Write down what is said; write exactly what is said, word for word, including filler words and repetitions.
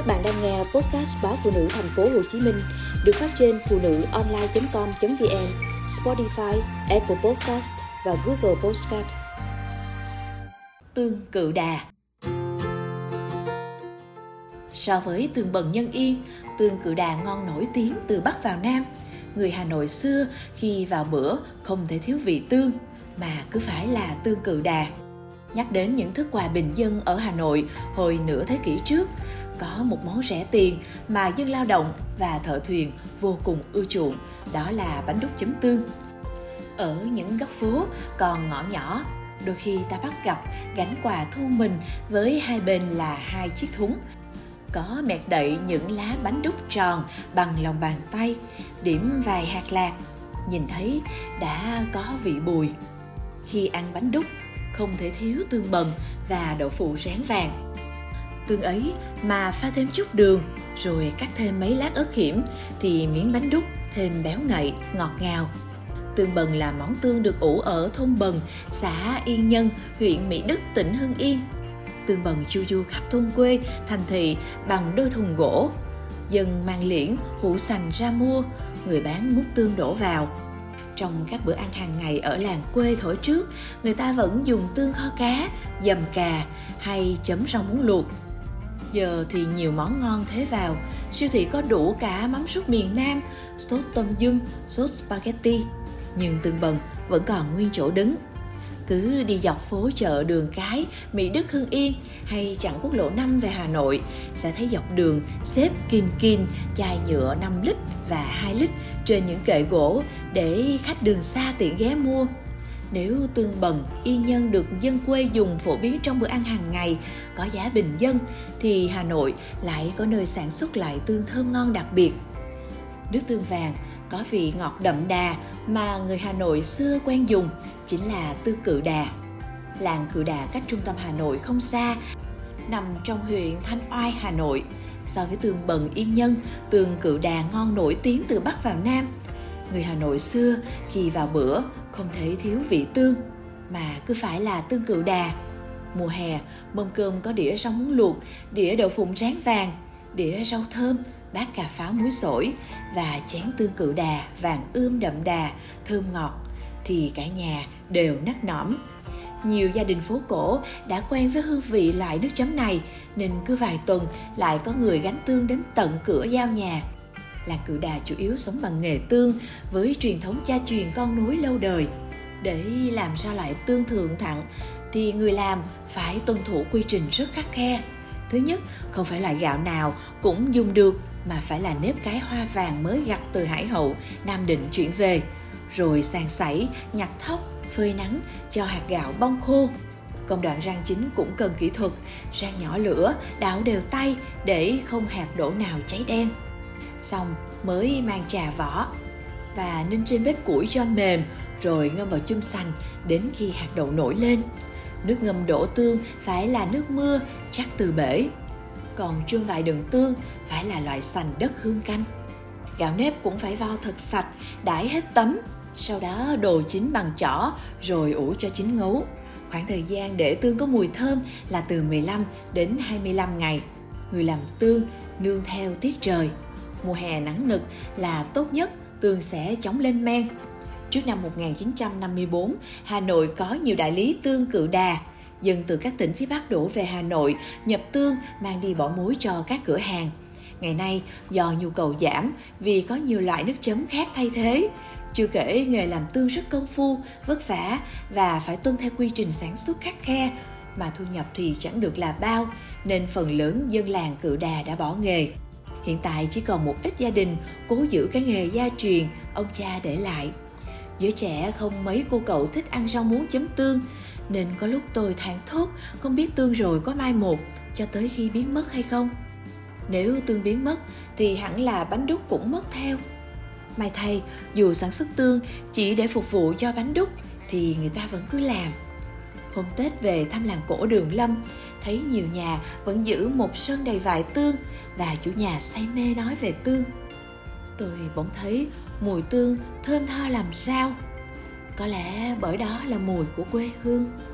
Các bạn đang nghe podcast báo Phụ Nữ Thành phố Hồ Chí Minh được phát trên phụ nữ online chấm com chấm vn, Spotify, Apple Podcast và Google Podcast. Tương Cự Đà. So với Tương Bần Nhân Yên, Tương Cự Đà ngon nổi tiếng từ Bắc vào Nam. Người Hà Nội xưa khi vào bữa không thể thiếu vị tương, mà cứ phải là Tương Cự Đà. Nhắc đến những thức quà bình dân ở Hà Nội hồi nửa thế kỷ trước, có một món rẻ tiền mà dân lao động và thợ thuyền vô cùng ưa chuộng, đó là bánh đúc chấm tương. Ở những góc phố còn ngõ nhỏ, đôi khi ta bắt gặp gánh quà thu mình với hai bên là hai chiếc thúng, có mẹt đậy những lá bánh đúc tròn bằng lòng bàn tay, điểm vài hạt lạc, nhìn thấy đã có vị bùi. Khi ăn bánh đúc, không thể thiếu tương bần và đậu phụ rán vàng. Tương ấy mà pha thêm chút đường, rồi cắt thêm mấy lát ớt khiểm thì miếng bánh đúc thêm béo ngậy, ngọt ngào. Tương bần là món tương được ủ ở thôn Bần, xã Yên Nhân, huyện Mỹ Đức, tỉnh Hưng Yên. Tương bần chu du khắp thôn quê, thành thị bằng đôi thùng gỗ. Dân mang liễn, hũ sành ra mua, người bán múc tương đổ vào. Trong các bữa ăn hàng ngày ở làng quê thổi trước, người ta vẫn dùng tương kho cá, dầm cà hay chấm rau muống luộc. Giờ thì nhiều món ngon thế vào, siêu thị có đủ cả mắm súp miền Nam, sốt tôm dum, sốt spaghetti. Nhưng tương bần vẫn còn nguyên chỗ đứng. Cứ đi dọc phố chợ Đường Cái, Mỹ Đức, Hưng Yên hay chặng quốc lộ năm về Hà Nội, sẽ thấy dọc đường xếp kin kin chai nhựa năm lít và hai lít trên những kệ gỗ để khách đường xa tiện ghé mua. Nếu tương bần Yên Nhân được dân quê dùng phổ biến trong bữa ăn hàng ngày, có giá bình dân, thì Hà Nội lại có nơi sản xuất lại tương thơm ngon đặc biệt. Nước tương vàng có vị ngọt đậm đà mà người Hà Nội xưa quen dùng chính là Tương Cự Đà. Làng Cự Đà cách trung tâm Hà Nội không xa, nằm trong huyện Thanh Oai, Hà Nội. So với Tương Bần Yên Nhân, Tương Cự Đà ngon nổi tiếng từ Bắc vào Nam. Người Hà Nội xưa khi vào bữa không thể thiếu vị tương, mà cứ phải là Tương Cự Đà. Mùa hè, mâm cơm có đĩa rau muống luộc, đĩa đậu phụng rán vàng, đĩa rau thơm, bát cà pháo muối sổi và chén Tương Cự Đà vàng ươm đậm đà, thơm ngọt, thì cả nhà đều nắc nõm. Nhiều gia đình phố cổ đã quen với hương vị loại nước chấm này, nên cứ vài tuần lại có người gánh tương đến tận cửa giao nhà. Làng Cự Đà chủ yếu sống bằng nghề tương với truyền thống cha truyền con nối lâu đời. Để làm ra loại tương thượng thặng thì người làm phải tuân thủ quy trình rất khắt khe. Thứ nhất, không phải loại gạo nào cũng dùng được, mà phải là nếp cái hoa vàng mới gặt từ Hải Hậu, Nam Định chuyển về, rồi sàng sảy, nhặt thóc, phơi nắng, cho hạt gạo bong khô. Công đoạn rang chính cũng cần kỹ thuật, rang nhỏ lửa, đảo đều tay để không hạt đỗ nào cháy đen. Xong mới mang trà vỏ và ninh trên bếp củi cho mềm, rồi ngâm vào chum sành đến khi hạt đậu nổi lên. Nước ngâm đổ tương phải là nước mưa, chắc từ bể. Còn chum vại đựng tương phải là loại sành đất hương canh. Gạo nếp cũng phải vo thật sạch, đãi hết tấm, sau đó đồ chín bằng chỏ rồi ủ cho chín ngấu. Khoảng thời gian để tương có mùi thơm là từ mười lăm đến hai mươi lăm ngày. Người làm tương nương theo tiết trời. Mùa hè nắng nực là tốt nhất, tương sẽ chóng lên men. Trước năm một nghìn chín trăm năm mươi tư, Hà Nội có nhiều đại lý Tương Cự Đà. Dân từ các tỉnh phía Bắc đổ về Hà Nội, nhập tương, mang đi bỏ mối cho các cửa hàng. Ngày nay, do nhu cầu giảm vì có nhiều loại nước chấm khác thay thế. Chưa kể nghề làm tương rất công phu, vất vả và phải tuân theo quy trình sản xuất khắt khe, mà thu nhập thì chẳng được là bao, nên phần lớn dân làng Cự Đà đã bỏ nghề. Hiện tại chỉ còn một ít gia đình cố giữ cái nghề gia truyền ông cha để lại. Giới trẻ không mấy cô cậu thích ăn rau muống chấm tương, nên có lúc tôi than thốt không biết tương rồi có mai một, cho tới khi biến mất hay không. Nếu tương biến mất thì hẳn là bánh đúc cũng mất theo. May thay, dù sản xuất tương chỉ để phục vụ cho bánh đúc thì người ta vẫn cứ làm. Hôm Tết về thăm làng cổ Đường Lâm, thấy nhiều nhà vẫn giữ một sân đầy vại tương và chủ nhà say mê nói về tương. Tôi bỗng thấy mùi tương thơm tho làm sao. Có lẽ bởi đó là mùi của quê hương.